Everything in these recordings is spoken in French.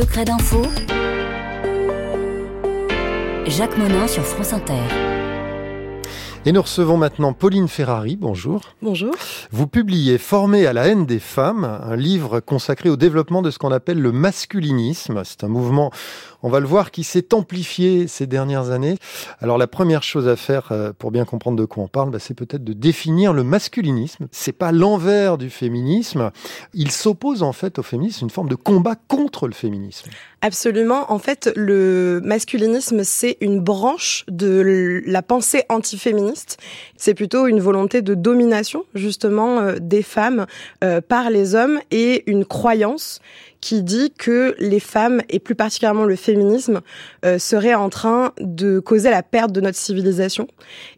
Secret d'info, Jacques Monin sur France Inter. Et nous recevons maintenant Pauline Ferrari, bonjour. Bonjour. Vous publiez « Formés à la haine des femmes », un livre consacré au développement de ce qu'on appelle le masculinisme. C'est un mouvement, on va le voir, qui s'est amplifié ces dernières années. Alors la première chose à faire pour bien comprendre de quoi on parle, c'est peut-être de définir le masculinisme. C'est pas l'envers du féminisme. Il s'oppose en fait au féminisme, une forme de combat contre le féminisme. Absolument. En fait, le masculinisme, c'est une branche de la pensée antiféministe. C'est plutôt une volonté de domination, justement, des femmes par les hommes et une croyance qui dit que les femmes, et plus particulièrement le féminisme, seraient en train de causer la perte de notre civilisation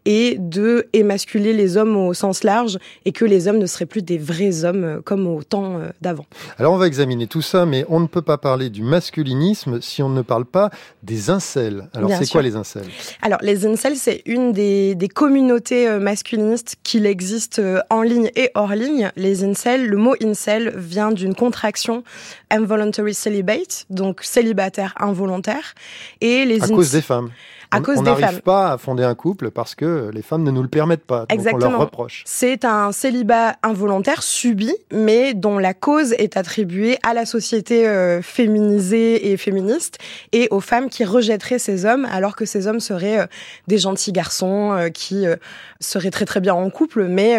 et de émasculer les hommes au sens large et que les hommes ne seraient plus des vrais hommes comme au temps d'avant. Alors on va examiner tout ça, mais on ne peut pas parler du masculinisme si on ne parle pas des incels. Alors bien c'est sûr. Quoi les incels ? Alors les incels, c'est une des communautés masculinistes qu'il existe en ligne et hors ligne. Les incels, le mot incel vient d'une contraction involuntary celibate, donc célibataire involontaire, et les cause des femmes. On n'arrive pas à fonder un couple parce que les femmes ne nous le permettent pas. Donc exactement. On leur reproche. C'est un célibat involontaire subi, mais dont la cause est attribuée à la société féminisée et féministe et aux femmes qui rejetteraient ces hommes alors que ces hommes seraient des gentils garçons qui seraient très très bien en couple, mais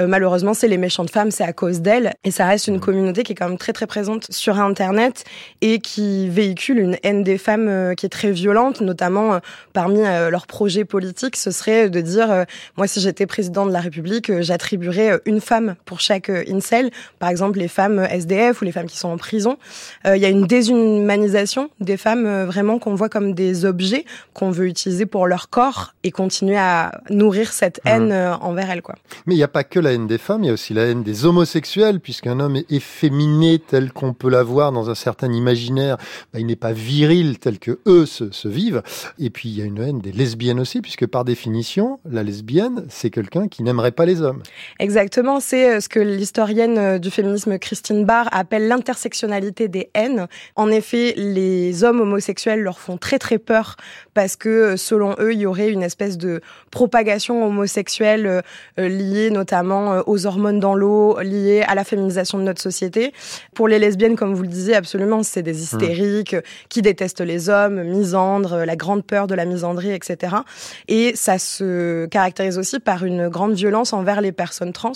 malheureusement c'est les méchantes femmes, c'est à cause d'elles et ça reste une communauté qui est quand même très très présente sur Internet et qui véhicule une haine des femmes qui est très violente, notamment parmi leurs projets politiques, ce serait de dire moi, si j'étais président de la République, j'attribuerais une femme pour chaque incel. Par exemple, les femmes SDF ou les femmes qui sont en prison. Il y a une déshumanisation des femmes vraiment qu'on voit comme des objets qu'on veut utiliser pour leur corps et continuer à nourrir cette haine envers elles. Quoi. Mais il n'y a pas que la haine des femmes, il y a aussi la haine des homosexuels, puisqu'un homme est efféminé tel qu'on peut l'avoir dans un certain imaginaire. Il n'est pas viril tel que eux se vivent. Et puis, il y a une haine des lesbiennes aussi, puisque par définition, la lesbienne, c'est quelqu'un qui n'aimerait pas les hommes. Exactement, c'est ce que l'historienne du féminisme Christine Barr appelle l'intersectionnalité des haines. En effet, les hommes homosexuels leur font très très peur, parce que selon eux, il y aurait une espèce de propagation homosexuelle liée notamment aux hormones dans l'eau, liée à la féminisation de notre société. Pour les lesbiennes, comme vous le disiez, absolument, c'est des hystériques qui détestent les hommes, misandres, la grande peur de la misandrie, etc. Et ça se caractérise aussi par une grande violence envers les personnes trans.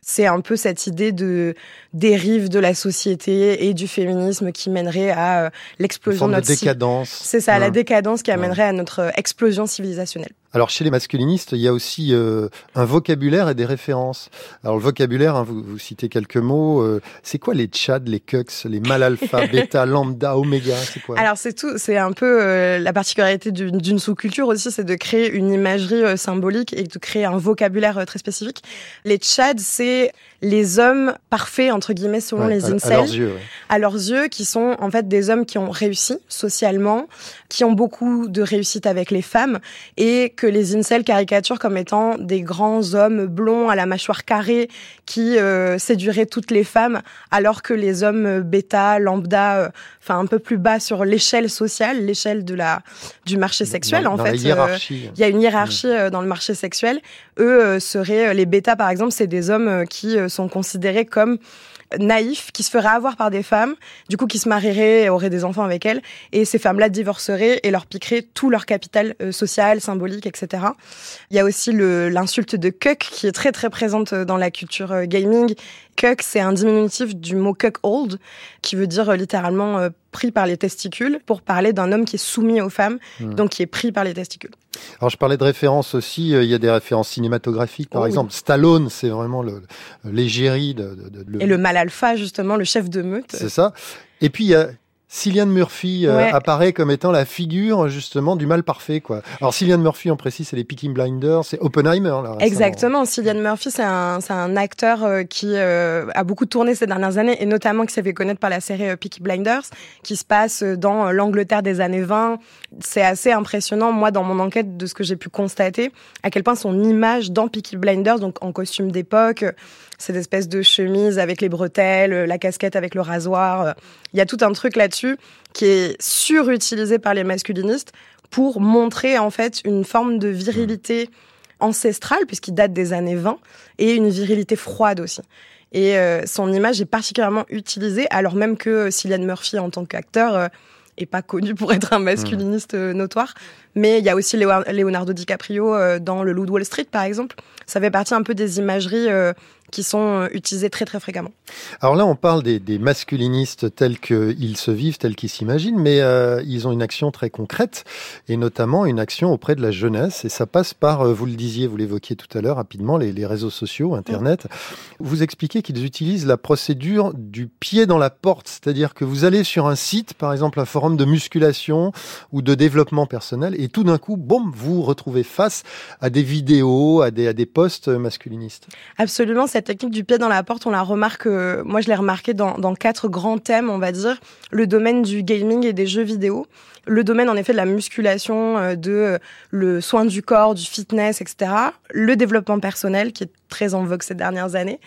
C'est un peu cette idée de dérive de la société et du féminisme qui mènerait à l'explosion de notre décadence. C'est ça, la décadence qui amènerait à notre explosion civilisationnelle. Alors, chez les masculinistes, il y a aussi un vocabulaire et des références. Alors, le vocabulaire, vous citez quelques mots. C'est quoi les tchads, les cucks, les mal-alpha, bêta, lambda, oméga? C'est quoi? Alors, c'est tout. C'est un peu la particularité d'une sous-culture aussi, c'est de créer une imagerie symbolique et de créer un vocabulaire très spécifique. Les tchads, c'est les hommes parfaits, entre guillemets, selon les incels. À leurs yeux. Ouais. À leurs yeux, qui sont en fait des hommes qui ont réussi socialement, qui ont beaucoup de réussite avec les femmes et que les incels caricaturent comme étant des grands hommes blonds à la mâchoire carrée qui séduiraient toutes les femmes, alors que les hommes bêta, lambda, enfin un peu plus bas sur l'échelle sociale, l'échelle de du marché sexuel dans fait. Il y a une hiérarchie dans le marché sexuel. Eux seraient les bêta par exemple, c'est des hommes qui sont considérés comme naïfs, qui se feraient avoir par des femmes, du coup qui se marieraient, auraient des enfants avec elles, et ces femmes-là divorceraient et leur piqueraient tout leur capital social, symbolique, etc. Il y a aussi l'insulte de cuck qui est très très présente dans la culture gaming. Cuck, c'est un diminutif du mot cuckold, qui veut dire littéralement pris par les testicules, pour parler d'un homme qui est soumis aux femmes, donc qui est pris par les testicules. Alors je parlais de références aussi, il y a des références cinématographiques par exemple. Stallone, c'est vraiment l'égérie Et le mal alpha justement, le chef de meute. C'est ça. Et puis il y a Cillian Murphy apparaît comme étant la figure justement du mal parfait, quoi. Alors Cillian Murphy, on précise, c'est les Peaky Blinders, c'est Oppenheimer là. Récemment. Exactement, Cillian Murphy, c'est un acteur qui a beaucoup tourné ces dernières années et notamment qui s'est fait connaître par la série Peaky Blinders, qui se passe dans l'Angleterre des années 20. C'est assez impressionnant, moi, dans mon enquête, de ce que j'ai pu constater, à quel point son image dans Peaky Blinders, donc en costume d'époque, cette espèce de chemise avec les bretelles, la casquette avec le rasoir, il y a tout un truc là-dessus là-dessus, qui est surutilisé par les masculinistes pour montrer en fait une forme de virilité ancestrale, puisqu'il date des années 20, et une virilité froide aussi. Et son image est particulièrement utilisée, alors même que Cillian Murphy, en tant qu'acteur, est pas connu pour être un masculiniste notoire. Mais il y a aussi Leonardo DiCaprio dans le Loup de Wall Street, par exemple. Ça fait partie un peu des imageries qui sont utilisées très, très fréquemment. Alors là, on parle des masculinistes tels qu'ils se vivent, tels qu'ils s'imaginent, mais ils ont une action très concrète, et notamment une action auprès de la jeunesse. Et ça passe par, vous le disiez, vous l'évoquiez tout à l'heure rapidement, les réseaux sociaux, Internet. Vous expliquez qu'ils utilisent la procédure du pied dans la porte, c'est-à-dire que vous allez sur un site, par exemple un forum de musculation ou de développement personnel, et tout d'un coup, boum, vous vous retrouvez face à des vidéos, à des posts masculinistes. Absolument, cette technique du pied dans la porte, on la remarque, moi je l'ai remarqué dans 4 grands thèmes, on va dire, le domaine du gaming et des jeux vidéo, le domaine en effet de la musculation, le soin du corps, du fitness, etc., le développement personnel qui est très en vogue ces dernières années,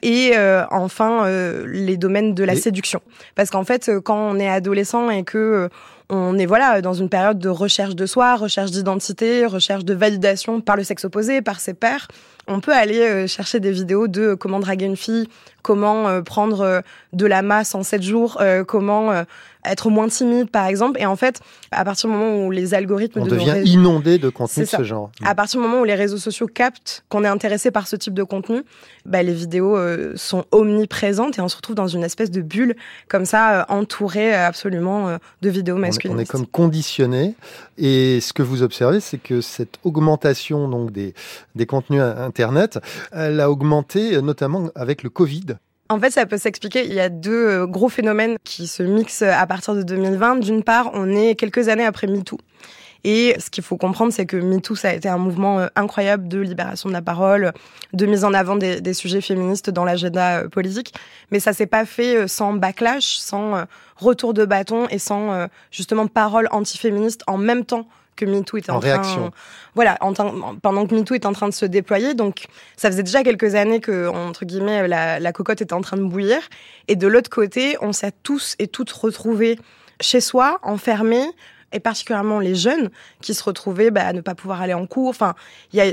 et enfin les domaines de la séduction. Parce qu'en fait, quand on est adolescent et que on est dans une période de recherche de soi, recherche d'identité, recherche de validation par le sexe opposé, par ses pairs, on peut aller chercher des vidéos de comment draguer une fille, comment prendre de la masse en 7 jours, comment être moins timide, par exemple. Et en fait, à partir du moment où les algorithmes... On devient inondé de contenu de ce genre. À partir du moment où les réseaux sociaux captent qu'on est intéressé par ce type de contenu, les vidéos sont omniprésentes et on se retrouve dans une espèce de bulle, comme ça, entourée absolument de vidéos masculines. On est comme conditionné. Et ce que vous observez, c'est que cette augmentation donc, des contenus Internet, elle a augmenté notamment avec le Covid. En fait, ça peut s'expliquer. Il y a 2 gros phénomènes qui se mixent à partir de 2020. D'une part, on est quelques années après MeToo. Et ce qu'il faut comprendre, c'est que MeToo, ça a été un mouvement incroyable de libération de la parole, de mise en avant des sujets féministes dans l'agenda politique. Mais ça s'est pas fait sans backlash, sans retour de bâton et sans justement parole antiféministe en même temps que MeToo était en train... réaction. Voilà, pendant que MeToo est en train de se déployer. Donc, ça faisait déjà quelques années que, entre guillemets, la cocotte était en train de bouillir. Et de l'autre côté, on s'est tous et toutes retrouvés chez soi, enfermés, et particulièrement les jeunes qui se retrouvaient à ne pas pouvoir aller en cours. Enfin,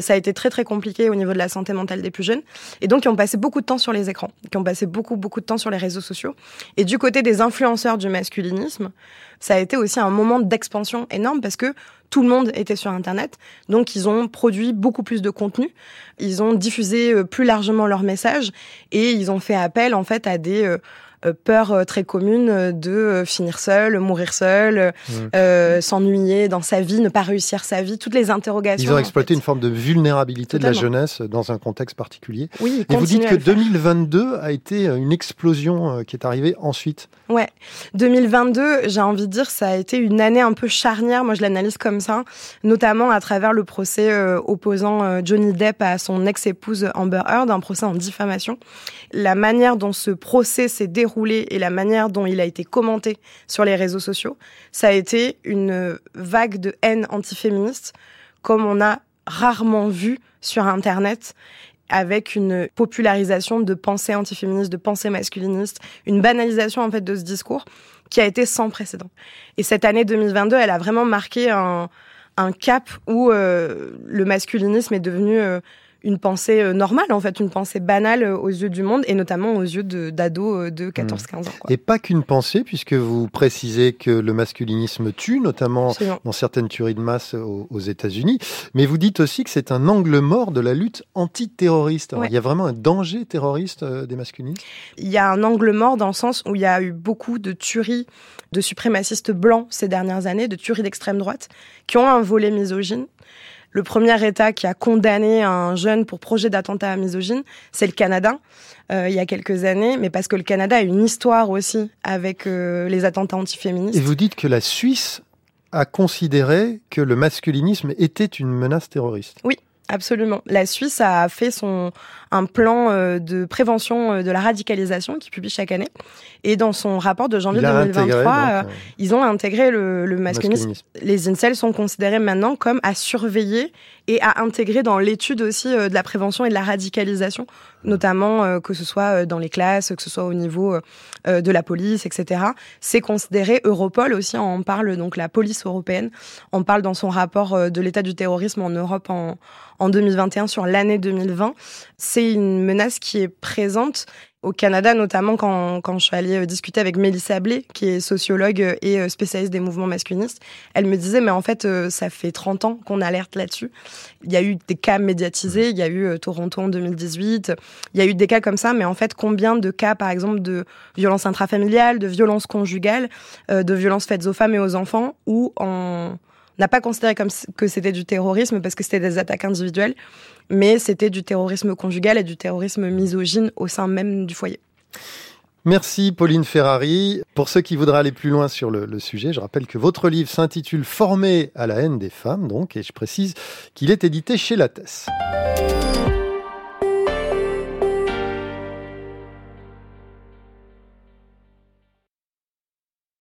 ça a été très, très compliqué au niveau de la santé mentale des plus jeunes. Et donc, qui ont passé beaucoup de temps sur les écrans, qui ont passé beaucoup, beaucoup de temps sur les réseaux sociaux. Et du côté des influenceurs du masculinisme, ça a été aussi un moment d'expansion énorme parce que tout le monde était sur Internet, donc ils ont produit beaucoup plus de contenu, ils ont diffusé plus largement leurs messages et ils ont fait appel en fait à des peurs très communes de finir seul, mourir seul, s'ennuyer dans sa vie, ne pas réussir sa vie, toutes les interrogations. Ils ont exploité une forme de vulnérabilité de la jeunesse dans un contexte particulier. Oui, et vous dites que 2022 a été une explosion qui est arrivée ensuite. Ouais, 2022, j'ai envie de dire, ça a été une année un peu charnière, moi je l'analyse comme ça, notamment à travers le procès opposant Johnny Depp à son ex-épouse Amber Heard, un procès en diffamation. La manière dont ce procès s'est déroulé et la manière dont il a été commenté sur les réseaux sociaux, ça a été une vague de haine antiféministe comme on a rarement vu sur Internet, avec une popularisation de pensées antiféministes, de pensées masculinistes, une banalisation en fait de ce discours qui a été sans précédent. Et cette année 2022, elle a vraiment marqué un cap où le masculinisme est devenu une pensée normale, en fait, une pensée banale aux yeux du monde, et notamment aux yeux d'ados de 14-15 ans. Quoi. Et pas qu'une pensée, puisque vous précisez que le masculinisme tue, notamment dans certaines tueries de masse aux États-Unis, mais vous dites aussi que c'est un angle mort de la lutte antiterroriste. Alors, il y a vraiment un danger terroriste des masculinistes ? Il y a un angle mort dans le sens où il y a eu beaucoup de tueries de suprémacistes blancs ces dernières années, de tueries d'extrême droite, qui ont un volet misogyne. Le premier État qui a condamné un jeune pour projet d'attentat misogyne, c'est le Canada, il y a quelques années, mais parce que le Canada a une histoire aussi avec les attentats antiféministes. Et vous dites que la Suisse a considéré que le masculinisme était une menace terroriste. Oui. Absolument. La Suisse a fait un plan de prévention de la radicalisation qu'il publie chaque année. Et dans son rapport de janvier 2023, ils ont intégré le masculinisme. Les incels sont considérés maintenant comme à surveiller et à intégrer dans l'étude aussi de la prévention et de la radicalisation notamment que ce soit dans les classes, que ce soit au niveau de la police, etc. C'est considéré, Europol aussi en parle, donc la police européenne en parle dans son rapport de l'état du terrorisme en Europe en 2021 sur l'année 2020. C'est une menace qui est présente au Canada, notamment quand je suis allée discuter avec Mélissa Blais, qui est sociologue et spécialiste des mouvements masculinistes. Elle me disait, mais en fait, ça fait 30 ans qu'on alerte là-dessus. Il y a eu des cas médiatisés, il y a eu Toronto en 2018, il y a eu des cas comme ça, mais en fait, combien de cas, par exemple, de violences intrafamiliales, de violences conjugales, de violences faites aux femmes et aux enfants, où on n'a pas considéré comme que c'était du terrorisme parce que c'était des attaques individuelles, mais c'était du terrorisme conjugal et du terrorisme misogyne au sein même du foyer. Merci Pauline Ferrari. Pour ceux qui voudraient aller plus loin sur le sujet, je rappelle que votre livre s'intitule « Formés à la haine des femmes », donc, et je précise qu'il est édité chez Lattès.